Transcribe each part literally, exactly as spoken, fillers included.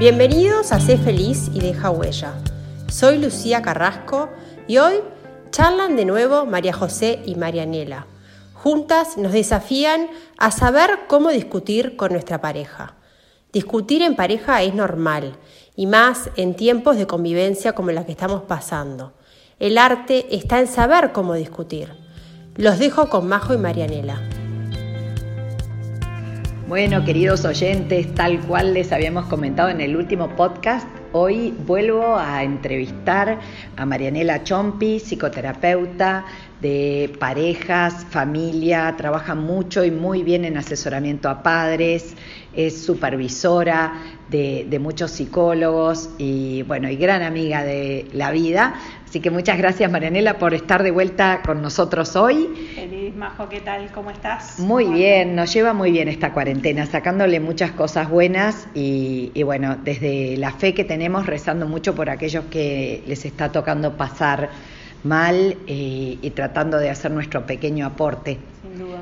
Bienvenidos a Sé Feliz y Deja Huella. Soy Lucía Carrasco y hoy charlan de nuevo María José y Marianella. Juntas nos desafían a saber cómo discutir con nuestra pareja. Discutir en pareja es normal y más en tiempos de convivencia como la que estamos pasando. El arte está en saber cómo discutir. Los dejo con Majo y Marianella. Bueno, queridos oyentes, tal cual les habíamos comentado en el último podcast, hoy vuelvo a entrevistar a Marianella Ciompi, psicoterapeuta de parejas, familia, trabaja mucho y muy bien en asesoramiento a padres, es supervisora de, de muchos psicólogos y bueno, y gran amiga de la vida. Así que muchas gracias, Marianella, por estar de vuelta con nosotros hoy. Feliz, Majo, ¿qué tal? ¿Cómo estás? Muy bien, nos lleva muy bien esta cuarentena, sacándole muchas cosas buenas y, y bueno, desde la fe que tenemos, rezando mucho por aquellos que les está tocando pasar mal eh, y tratando de hacer nuestro pequeño aporte. Sin duda.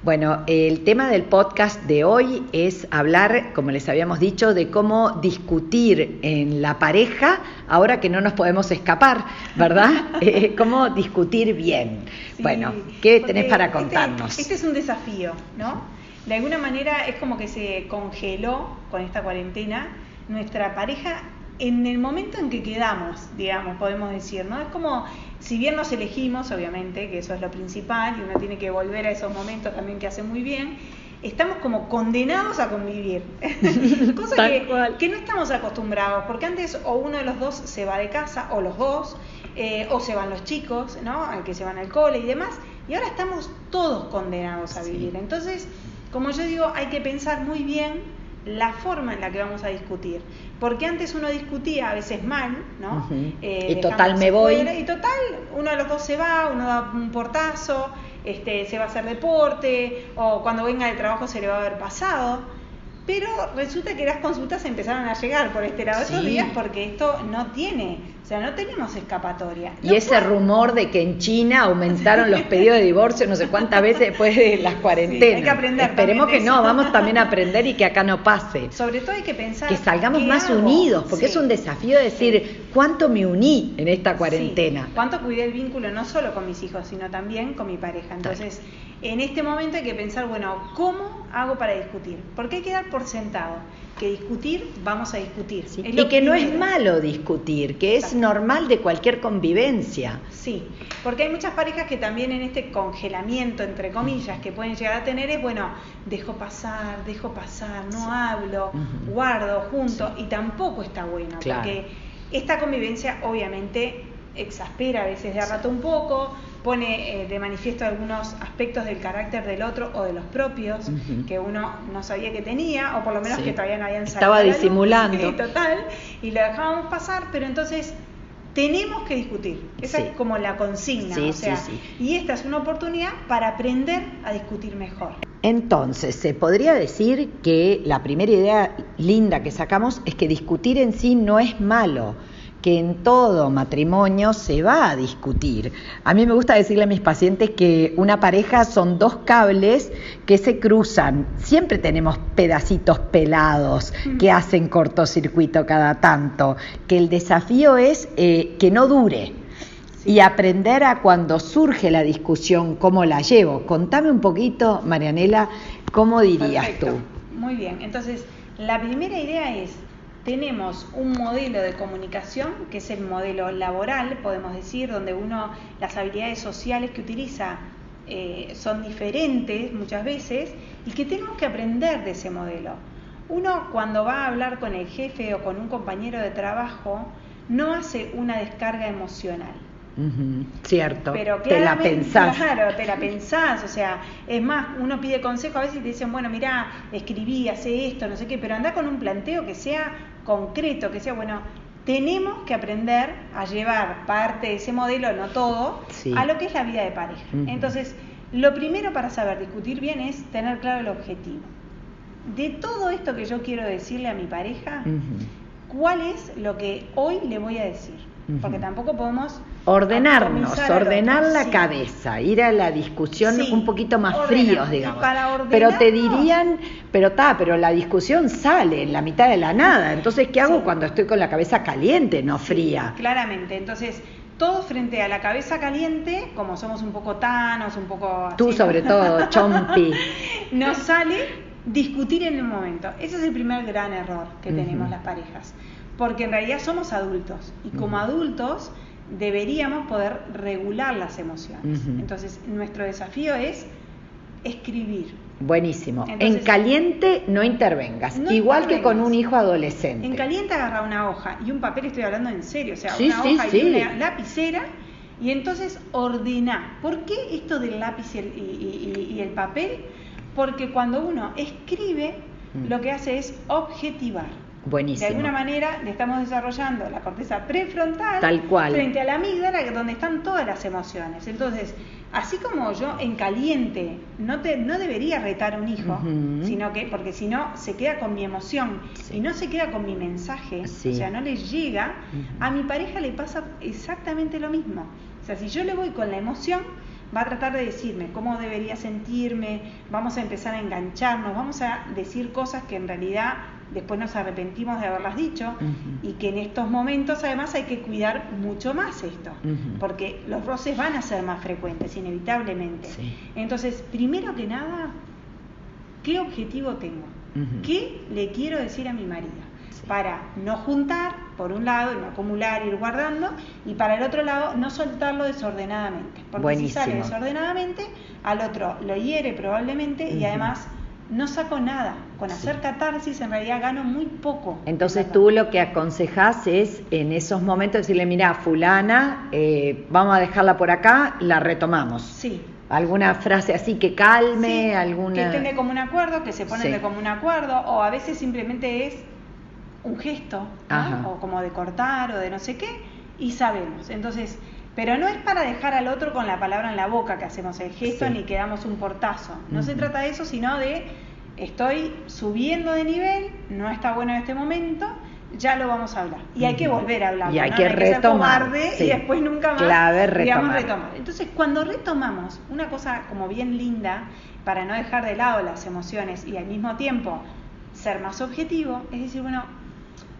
Bueno, el tema del podcast de hoy es hablar, como les habíamos dicho, de cómo discutir en la pareja, ahora que no nos podemos escapar, ¿verdad? eh, cómo discutir bien. Sí, bueno, ¿qué tenés para contarnos? Este, este es un desafío, ¿no? De alguna manera es como que se congeló con esta cuarentena nuestra pareja en el momento en que quedamos, digamos, podemos decir, ¿no? Es como, si bien nos elegimos, obviamente, que eso es lo principal, y uno tiene que volver a esos momentos también que hace muy bien, estamos como condenados a convivir. Cosa que, que no estamos acostumbrados, porque antes o uno de los dos se va de casa, o los dos, eh, o se van los chicos, ¿no? Al que se van al cole y demás, y ahora estamos todos condenados a vivir. Sí. Entonces, como yo digo, hay que pensar muy bien la forma en la que vamos a discutir, porque antes uno discutía a veces mal, ¿no? Uh-huh. eh, y total me voy fuera, y total uno de los dos se va, uno da un portazo, este, se va a hacer deporte o cuando venga de trabajo se le va a haber pasado, pero resulta que las consultas empezaron a llegar por este lado esos sí. días porque esto no tiene, o sea, no tenemos escapatoria. Y no ese puede... rumor de que en China aumentaron los pedidos de divorcio no sé cuántas veces después de las cuarentenas. Sí, hay que aprender. Esperemos que eso. No, vamos también a aprender y que acá no pase. Sobre todo hay que pensar... Que salgamos más hago? unidos, porque sí. es un desafío decir sí. cuánto me uní en esta cuarentena. Sí. Cuánto cuidé el vínculo no solo con mis hijos, sino también con mi pareja. Entonces, Tal. en este momento hay que pensar, bueno, ¿cómo hago para discutir? Porque hay que dar por sentado que discutir, vamos a discutir sí, y que primero. No es malo discutir, que Exacto. es normal de cualquier convivencia. Sí, porque hay muchas parejas que también en este congelamiento entre comillas que pueden llegar a tener es bueno, dejo pasar, dejo pasar no sí. hablo, uh-huh. guardo junto sí. y tampoco está bueno claro. porque esta convivencia obviamente exaspera a veces de a rato un poco, pone eh, de manifiesto algunos aspectos del carácter del otro o de los propios uh-huh. que uno no sabía que tenía o por lo menos sí. que todavía no habían salido. Estaba disimulando. Luz, total, y lo dejábamos pasar, pero entonces tenemos que discutir. Esa sí. es como la consigna. Sí, o sea, sí, sí. Y esta es una oportunidad para aprender a discutir mejor. Entonces, se podría decir que la primera idea linda que sacamos es que discutir en sí no es malo. Que en todo matrimonio se va a discutir. A mí me gusta decirle a mis pacientes que una pareja son dos cables que se cruzan. Siempre tenemos pedacitos pelados que hacen cortocircuito cada tanto. Que el desafío es eh, que no dure. Y aprender a cuando surge la discusión, cómo la llevo. Contame un poquito, Marianella, ¿cómo dirías Perfecto. tú? Muy bien. Entonces, la primera idea es tenemos un modelo de comunicación que es el modelo laboral, podemos decir, donde uno, las habilidades sociales que utiliza eh, son diferentes muchas veces y que tenemos que aprender de ese modelo. Uno cuando va a hablar con el jefe o con un compañero de trabajo no hace una descarga emocional. Uh-huh, cierto, pero te la pensás. Claro, te la pensás, o sea, es más, uno pide consejo a veces y te dicen, bueno, mirá, escribí, hacé esto, no sé qué, pero andá con un planteo que sea concreto, que sea, bueno, tenemos que aprender a llevar parte de ese modelo, no todo, sí. a lo que es la vida de pareja. Uh-huh. Entonces, lo primero para saber discutir bien es tener claro el objetivo. De todo esto que yo quiero decirle a mi pareja, uh-huh. ¿cuál es lo que hoy le voy a decir? Porque tampoco podemos... Ordenarnos, ordenar la sí. cabeza, ir a la discusión sí, un poquito más ordenar, fríos, digamos. Ordenar, pero te dirían, pero ta, pero la discusión sale en la mitad de la nada. Entonces, ¿qué hago sí. cuando estoy con la cabeza caliente, no fría? Sí, claramente, entonces... Todos frente a la cabeza caliente, como somos un poco tanos, un poco... Tú así, sobre ¿no? todo, Ciompi. Nos sale discutir en el momento. Ese es el primer gran error que uh-huh. tenemos las parejas. Porque en realidad somos adultos. Y como uh-huh. adultos deberíamos poder regular las emociones. Uh-huh. Entonces, nuestro desafío es escribir. Buenísimo. Entonces, en caliente no intervengas, no igual intervengas. Que con un hijo adolescente. En caliente agarra una hoja y un papel, estoy hablando en serio, o sea, sí, una sí, hoja sí. y una lapicera, y entonces ordena. ¿Por qué esto del lápiz y el, y, y, y el papel? Porque cuando uno escribe, mm. lo que hace es objetivar. Buenísimo. De alguna manera le estamos desarrollando la corteza prefrontal Tal cual. frente a la amígdala, donde están todas las emociones. Entonces, así como yo en caliente no te no debería retar a un hijo, uh-huh. sino que porque si no se queda con mi emoción sí. y no se queda con mi mensaje, sí. o sea, no les llega, uh-huh. a mi pareja le pasa exactamente lo mismo. O sea, si yo le voy con la emoción, va a tratar de decirme cómo debería sentirme, vamos a empezar a engancharnos, vamos a decir cosas que en realidad después nos arrepentimos de haberlas dicho uh-huh. y que en estos momentos además hay que cuidar mucho más esto uh-huh. porque los roces van a ser más frecuentes inevitablemente. Sí. Entonces, primero que nada, ¿qué objetivo tengo? Uh-huh. ¿Qué le quiero decir a mi marido? Sí. Para no juntar, por un lado, no acumular, ir guardando, y para el otro lado, no soltarlo desordenadamente. Porque Buenísimo. si sale desordenadamente, al otro lo hiere probablemente uh-huh. y además... No saco nada. Con hacer sí. catarsis en realidad gano muy poco. Entonces tú lo que aconsejás es en esos momentos decirle, mirá, fulana, eh, vamos a dejarla por acá, la retomamos. Sí. Alguna frase así que calme, sí, alguna... Que estén de común acuerdo, que se ponen sí. de común acuerdo, o a veces simplemente es un gesto, ¿no? o como de cortar o de no sé qué, y sabemos. Entonces... Pero no es para dejar al otro con la palabra en la boca que hacemos el gesto sí. ni que damos un portazo. No uh-huh. se trata de eso, sino de estoy subiendo de nivel, no está bueno en este momento, ya lo vamos a hablar. Y uh-huh. hay que volver a hablar. Y hay ¿no? que no hay retomar. Que sí. Y después nunca más. Clave retomar. Digamos, retomar. Entonces, cuando retomamos una cosa como bien linda, para no dejar de lado las emociones y al mismo tiempo ser más objetivo, es decir, bueno...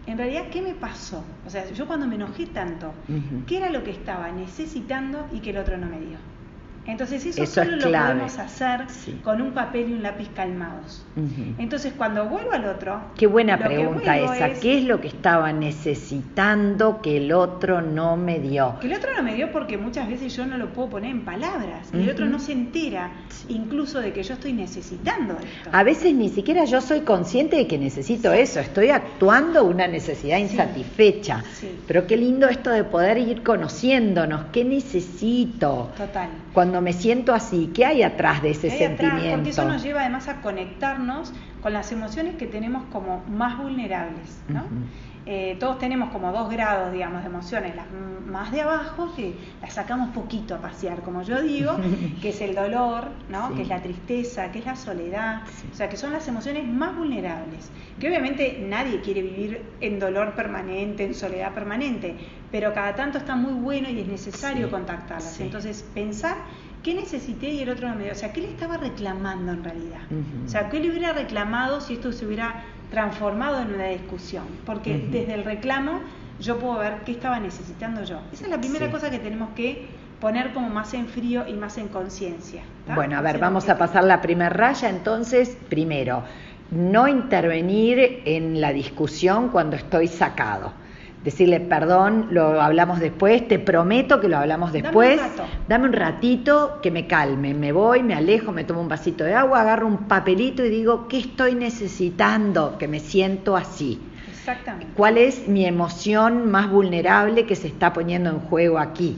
En realidad, ¿qué me pasó? O sea, yo cuando me enojé tanto, uh-huh. ¿qué era lo que estaba necesitando y que el otro no me dio? Entonces eso, eso solo lo podemos hacer sí. con un papel y un lápiz calmados. Uh-huh. Entonces cuando vuelvo al otro... Qué buena pregunta esa. Es, ¿qué es lo que estaba necesitando que el otro no me dio? Que el otro no me dio porque muchas veces yo no lo puedo poner en palabras. Uh-huh. Y el otro no se entera incluso de que yo estoy necesitando esto. A veces ni siquiera yo soy consciente de que necesito sí. eso. Estoy actuando una necesidad insatisfecha. Sí. Sí. Pero qué lindo esto de poder ir conociéndonos. ¿Qué necesito? Total. Cuando me siento así, ¿qué hay atrás de ese sentimiento? Atrás, porque eso nos lleva además a conectarnos con las emociones que tenemos como más vulnerables, ¿no? Uh-huh. Eh, todos tenemos como dos grados, digamos, de emociones, las más de abajo, que las sacamos poquito a pasear, como yo digo, que es el dolor, ¿no? Sí. Que es la tristeza, que es la soledad, sí. o sea, que son las emociones más vulnerables, que obviamente nadie quiere vivir en dolor permanente, en soledad permanente, pero cada tanto está muy bueno y es necesario sí. contactarlas, sí. entonces pensar qué necesité y el otro no me dio, o sea, qué le estaba reclamando en realidad, uh-huh. o sea, qué le hubiera reclamado si esto se hubiera transformado en una discusión, porque uh-huh. desde el reclamo yo puedo ver qué estaba necesitando yo. Esa es la primera sí. cosa que tenemos que poner como más en frío y más en conciencia. Bueno, a ver, ¿sí? vamos a pasar la primera raya, entonces, primero, no intervenir en la discusión cuando estoy sacado. Decirle, perdón, lo hablamos después, te prometo que lo hablamos después. Dame un rato. Dame un ratito que me calme. Me voy, me alejo, me tomo un vasito de agua, agarro un papelito y digo, ¿qué estoy necesitando? Que me siento así. Exactamente. ¿Cuál es mi emoción más vulnerable que se está poniendo en juego aquí?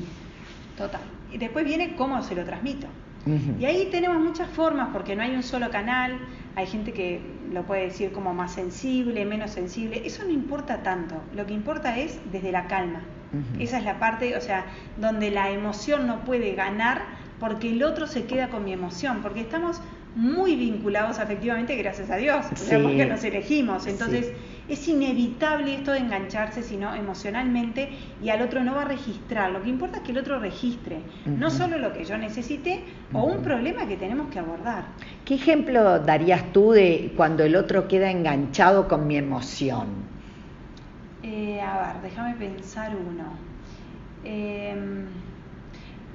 Total. Y después viene cómo se lo transmito. Uh-huh. Y ahí tenemos muchas formas, porque no hay un solo canal, hay gente que lo puede decir como más sensible, menos sensible, eso no importa tanto, lo que importa es desde la calma, uh-huh. esa es la parte, o sea, donde la emoción no puede ganar porque el otro se queda con mi emoción, porque estamos muy vinculados afectivamente, gracias a Dios, sí. o sea, porque nos elegimos, entonces sí. es inevitable esto de engancharse, sino emocionalmente, y al otro no va a registrar, lo que importa es que el otro registre, uh-huh. no solo lo que yo necesité uh-huh. o un problema que tenemos que abordar. ¿Qué ejemplo darías tú de cuando el otro queda enganchado con mi emoción? Eh, a ver, déjame pensar uno. Eh,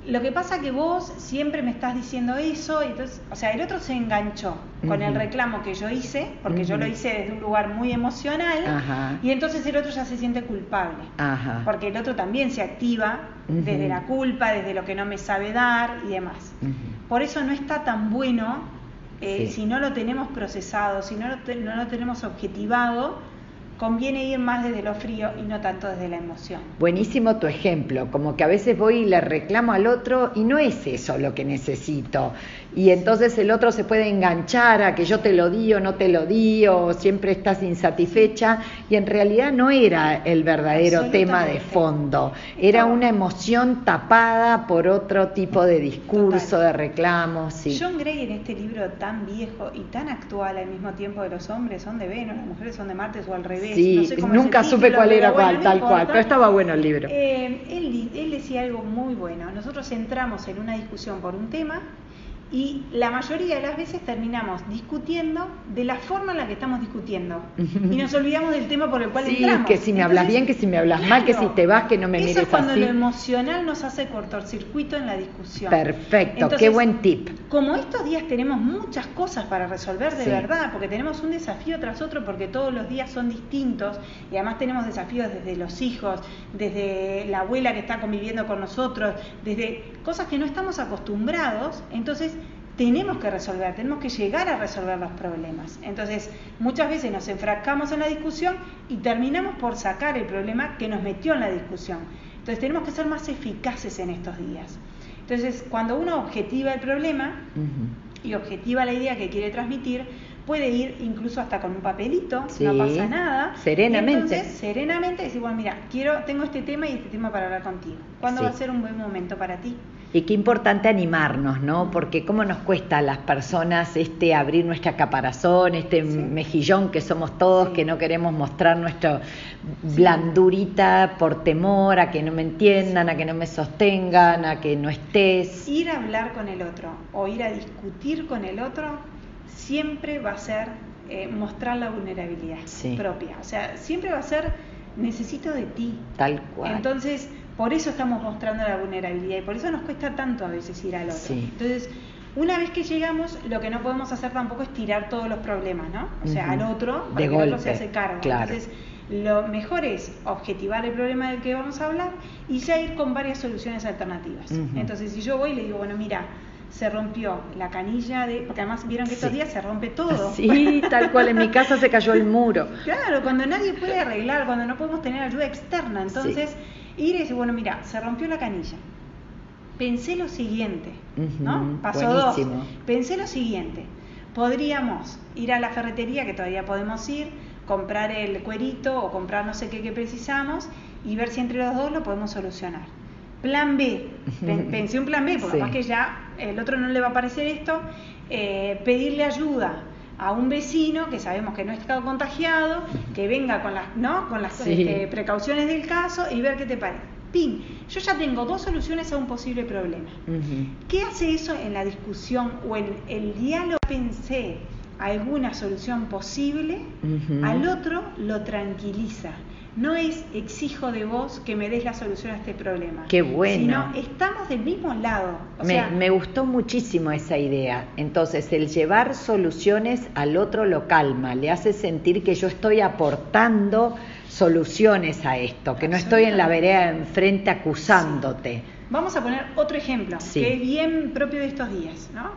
lo que pasa que vos siempre me estás diciendo eso, y entonces, o sea, el otro se enganchó uh-huh. con el reclamo que yo hice, porque uh-huh. yo lo hice desde un lugar muy emocional, ajá. y entonces el otro ya se siente culpable, ajá. porque el otro también se activa uh-huh. desde la culpa, desde lo que no me sabe dar y demás. Uh-huh. Por eso no está tan bueno eh, sí. si no lo tenemos procesado, si no lo, te- no lo tenemos objetivado. Conviene ir más desde lo frío y no tanto desde la emoción. Buenísimo tu ejemplo, como que a veces voy y le reclamo al otro y no es eso lo que necesito. Y entonces el otro se puede enganchar a que yo te lo di o no te lo di o siempre estás insatisfecha y en realidad no era el verdadero tema de fondo. Era una emoción tapada por otro tipo de discurso, total. De reclamos. Sí. John Gray en este libro tan viejo y tan actual al mismo tiempo de los hombres son de Venus, las mujeres son de Marte o al revés. Sí, no sé cómo nunca título, supe cuál era cuál, bueno, tal importa. Cual, pero estaba bueno el libro. Eh, él, él decía algo muy bueno. Nosotros entramos en una discusión por un tema y la mayoría de las veces terminamos discutiendo de la forma en la que estamos discutiendo. Y nos olvidamos del tema por el cual sí, entramos. Sí, que si me hablas bien, que si me hablas claro, mal, que si te vas, que no me mires así. Eso es cuando así. Lo emocional nos hace cortocircuito en la discusión. Perfecto, entonces, qué buen tip. Como estos días tenemos muchas cosas para resolver de sí. verdad, porque tenemos un desafío tras otro, porque todos los días son distintos, y además tenemos desafíos desde los hijos, desde la abuela que está conviviendo con nosotros, desde cosas que no estamos acostumbrados, entonces tenemos que resolver, tenemos que llegar a resolver los problemas. Entonces, muchas veces nos enfrascamos en la discusión y terminamos por sacar el problema que nos metió en la discusión. Entonces, tenemos que ser más eficaces en estos días. Entonces, cuando uno objetiva el problema uh-huh. y objetiva la idea que quiere transmitir, puede ir incluso hasta con un papelito, sí, no pasa nada. Serenamente. Entonces, serenamente decir, bueno, mira, quiero, tengo este tema y este tema para hablar contigo. ¿Cuándo sí. va a ser un buen momento para ti? Y qué importante animarnos, ¿no? Porque cómo nos cuesta a las personas este abrir nuestra caparazón, este sí. mejillón que somos todos, sí. que no queremos mostrar nuestra blandurita sí. por temor a que no me entiendan, sí. a que no me sostengan, a que no estés. Ir a hablar con el otro o ir a discutir con el otro siempre va a ser eh, mostrar la vulnerabilidad sí. propia. O sea, siempre va a ser necesito de ti. Tal cual. Entonces, por eso estamos mostrando la vulnerabilidad y por eso nos cuesta tanto a veces ir al otro. Sí. Entonces, una vez que llegamos, lo que no podemos hacer tampoco es tirar todos los problemas, ¿no? O sea, uh-huh. al otro, para de que golpe. El otro se hace cargo. Claro. Entonces, lo mejor es objetivar el problema del que vamos a hablar y ya ir con varias soluciones alternativas. Uh-huh. Entonces, si yo voy y le digo, bueno, mira, se rompió la canilla de... Porque además vieron que estos sí. días se rompe todo. Sí, tal cual, en mi casa se cayó el muro. Claro, cuando nadie puede arreglar, cuando no podemos tener ayuda externa. Entonces... Sí. Ir y decir, bueno, mira, se rompió la canilla. Pensé lo siguiente, uh-huh, ¿no? Paso buenísimo. Dos. Pensé lo siguiente. Podríamos ir a la ferretería, que todavía podemos ir, comprar el cuerito o comprar no sé qué que precisamos y ver si entre los dos lo podemos solucionar. Plan B. Pensé un plan B, porque sí. más que ya el otro no le va a parecer esto. Eh, pedirle ayuda a un vecino que sabemos que no está contagiado, que venga con las, ¿no? con las sí. este, precauciones del caso y ver qué te parece. Pin, yo ya tengo dos soluciones a un posible problema. Uh-huh. ¿Qué hace eso en la discusión o en el diálogo? Pensé alguna solución posible, uh-huh. al otro lo tranquiliza. No es exijo de vos que me des la solución a este problema. Qué bueno. Sino estamos del mismo lado. O me, sea, me gustó muchísimo esa idea. Entonces, el llevar soluciones al otro lo calma, le hace sentir que yo estoy aportando soluciones a esto, que no estoy en la vereda de enfrente acusándote. Sí. Vamos a poner otro ejemplo, sí. que es bien propio de estos días, ¿no?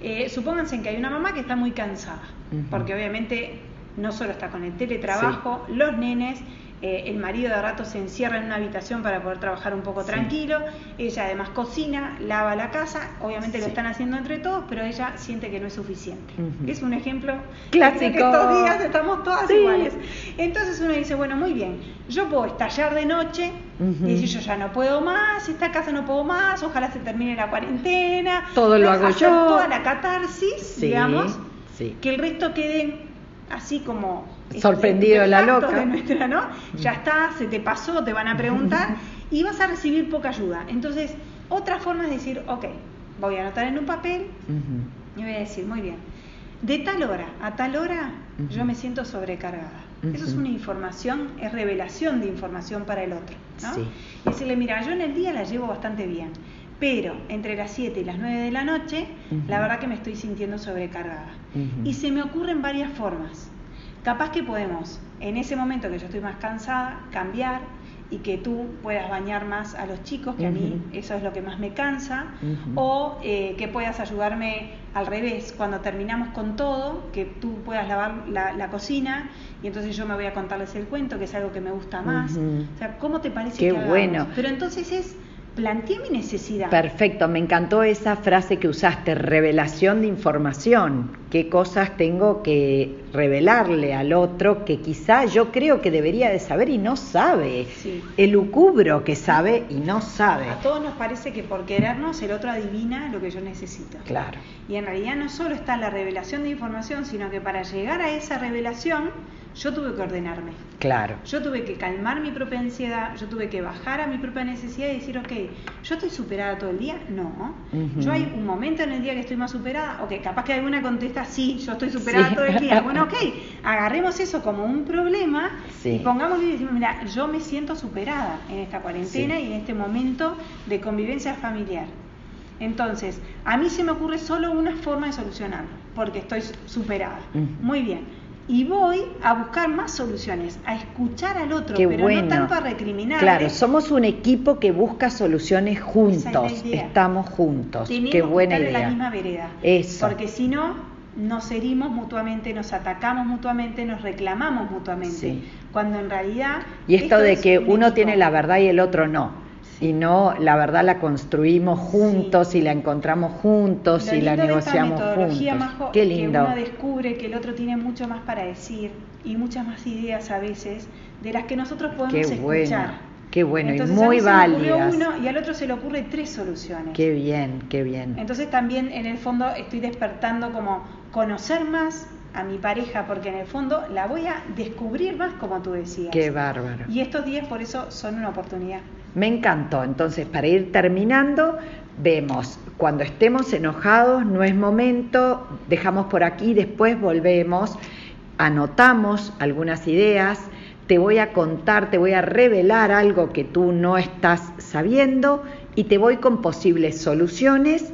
Eh, supónganse que hay una mamá que está muy cansada, uh-huh. porque obviamente no solo está con el teletrabajo, sí. los nenes... Eh, el marido de rato se encierra en una habitación para poder trabajar un poco sí. tranquilo, ella además cocina, lava la casa, obviamente sí. lo están haciendo entre todos, pero ella siente que no es suficiente. Uh-huh. Es un ejemplo clásico. Que estos días estamos todas sí. iguales. Entonces uno dice, bueno, muy bien, yo puedo estallar de noche uh-huh. y decir, yo ya no puedo más, esta casa no puedo más, ojalá se termine la cuarentena. Todo lo hago yo. Toda la catarsis, sí, digamos, sí. que el resto quede así como... sorprendido la loca de nuestra, ¿no? Ya está, se te pasó, te van a preguntar y vas a recibir poca ayuda. Entonces, otra forma es decir, ok, voy a anotar en un papel uh-huh. y voy a decir, muy bien, de tal hora a tal hora uh-huh. yo me siento sobrecargada. Uh-huh. Eso es una información, es revelación de información para el otro, ¿no? Sí. Y decirle, mira, yo en el día la llevo bastante bien, pero entre las siete y las nueve de la noche, uh-huh. la verdad que me estoy sintiendo sobrecargada. Uh-huh. Y se me ocurren varias formas. Capaz que podemos, en ese momento que yo estoy más cansada, cambiar y que tú puedas bañar más a los chicos, que uh-huh. a mí eso es lo que más me cansa, uh-huh. o eh, que puedas ayudarme al revés, cuando terminamos con todo, que tú puedas lavar la, la cocina y entonces yo me voy a contarles el cuento, que es algo que me gusta más. Uh-huh. O sea, ¿cómo te parece Qué que hagamos? Bueno. Pero entonces es... planteé mi necesidad. Perfecto, me encantó esa frase que usaste, revelación de información. ¿Qué cosas tengo que revelarle al otro que quizá yo creo que debería de saber y no sabe? Sí. Elucubro que sabe y no sabe. A todos nos parece que por querernos el otro adivina lo que yo necesito. Claro. Y en realidad no solo está la revelación de información, sino que para llegar a esa revelación yo tuve que ordenarme. Claro. Yo tuve que calmar mi propia ansiedad, yo tuve que bajar a mi propia necesidad y decir, ok, ¿yo estoy superada todo el día? No. Uh-huh. Yo hay un momento en el día que estoy más superada, ok, capaz que alguna contesta, sí, yo estoy superada sí. todo el día. Bueno, ok, agarremos eso como un problema sí. y pongámosle y decimos, mira, yo me siento superada en esta cuarentena sí. y en este momento de convivencia familiar. Entonces, a mí se me ocurre solo una forma de solucionarlo, porque estoy superada. Uh-huh. Muy bien. Y voy a buscar más soluciones, a escuchar al otro, Qué pero bueno. no tanto a recriminarle. Claro, somos un equipo que busca soluciones juntos, es estamos juntos. Tenemos Qué buena que estar idea. En la misma vereda. Eso. Porque si no, nos herimos mutuamente, nos atacamos mutuamente, nos reclamamos mutuamente. Sí. Cuando en realidad... Y esto, esto de es que uno equipo. Tiene la verdad y el otro no. Y no, la verdad la construimos juntos sí. y la encontramos juntos Lo y la negociamos juntos. Majo, Qué lindo. Que uno descubre que el otro tiene mucho más para decir y muchas más ideas a veces de las que nosotros podemos Qué bueno. escuchar. Qué bueno, Entonces, y muy válidas. Uno y al otro se le ocurre tres soluciones. Qué bien, qué bien. Entonces también en el fondo estoy despertando como conocer más a mi pareja, porque en el fondo la voy a descubrir más, como tú decías. Qué bárbaro. Y estos días por eso son una oportunidad. Me encantó. Entonces, para ir terminando, vemos, cuando estemos enojados, no es momento, dejamos por aquí, después volvemos, anotamos algunas ideas, te voy a contar, te voy a revelar algo que tú no estás sabiendo y te voy con posibles soluciones,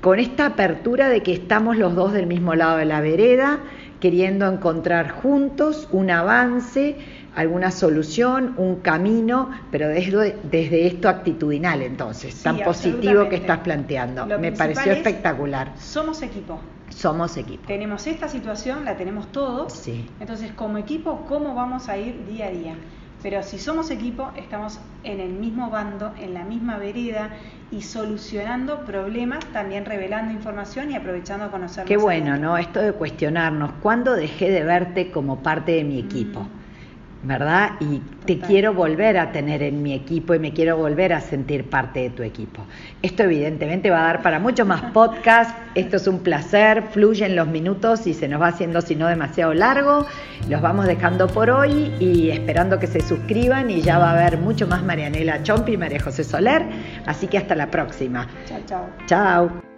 con esta apertura de que estamos los dos del mismo lado de la vereda, queriendo encontrar juntos un avance, alguna solución, un camino, pero desde, desde esto actitudinal, entonces, sí, tan positivo que estás planteando. Lo Me pareció es, espectacular. Somos equipo. Somos equipo. Tenemos esta situación, la tenemos todos. Sí. Entonces, como equipo, ¿cómo vamos a ir día a día? Pero si somos equipo, estamos en el mismo bando, en la misma vereda y solucionando problemas, también revelando información y aprovechando a conocernos. Qué bueno, ¿no? Esto de cuestionarnos, ¿cuándo dejé de verte como parte de mi equipo? Mm. ¿Verdad? Y te Total. Quiero volver a tener en mi equipo y me quiero volver a sentir parte de tu equipo. Esto evidentemente va a dar para mucho más podcast. Esto es un placer, fluyen los minutos y se nos va haciendo, si no, demasiado largo. Los vamos dejando por hoy y esperando que se suscriban y ya va a haber mucho más Marianella Ciompi y María José Soler. Así que hasta la próxima. Chao, chao. Chao.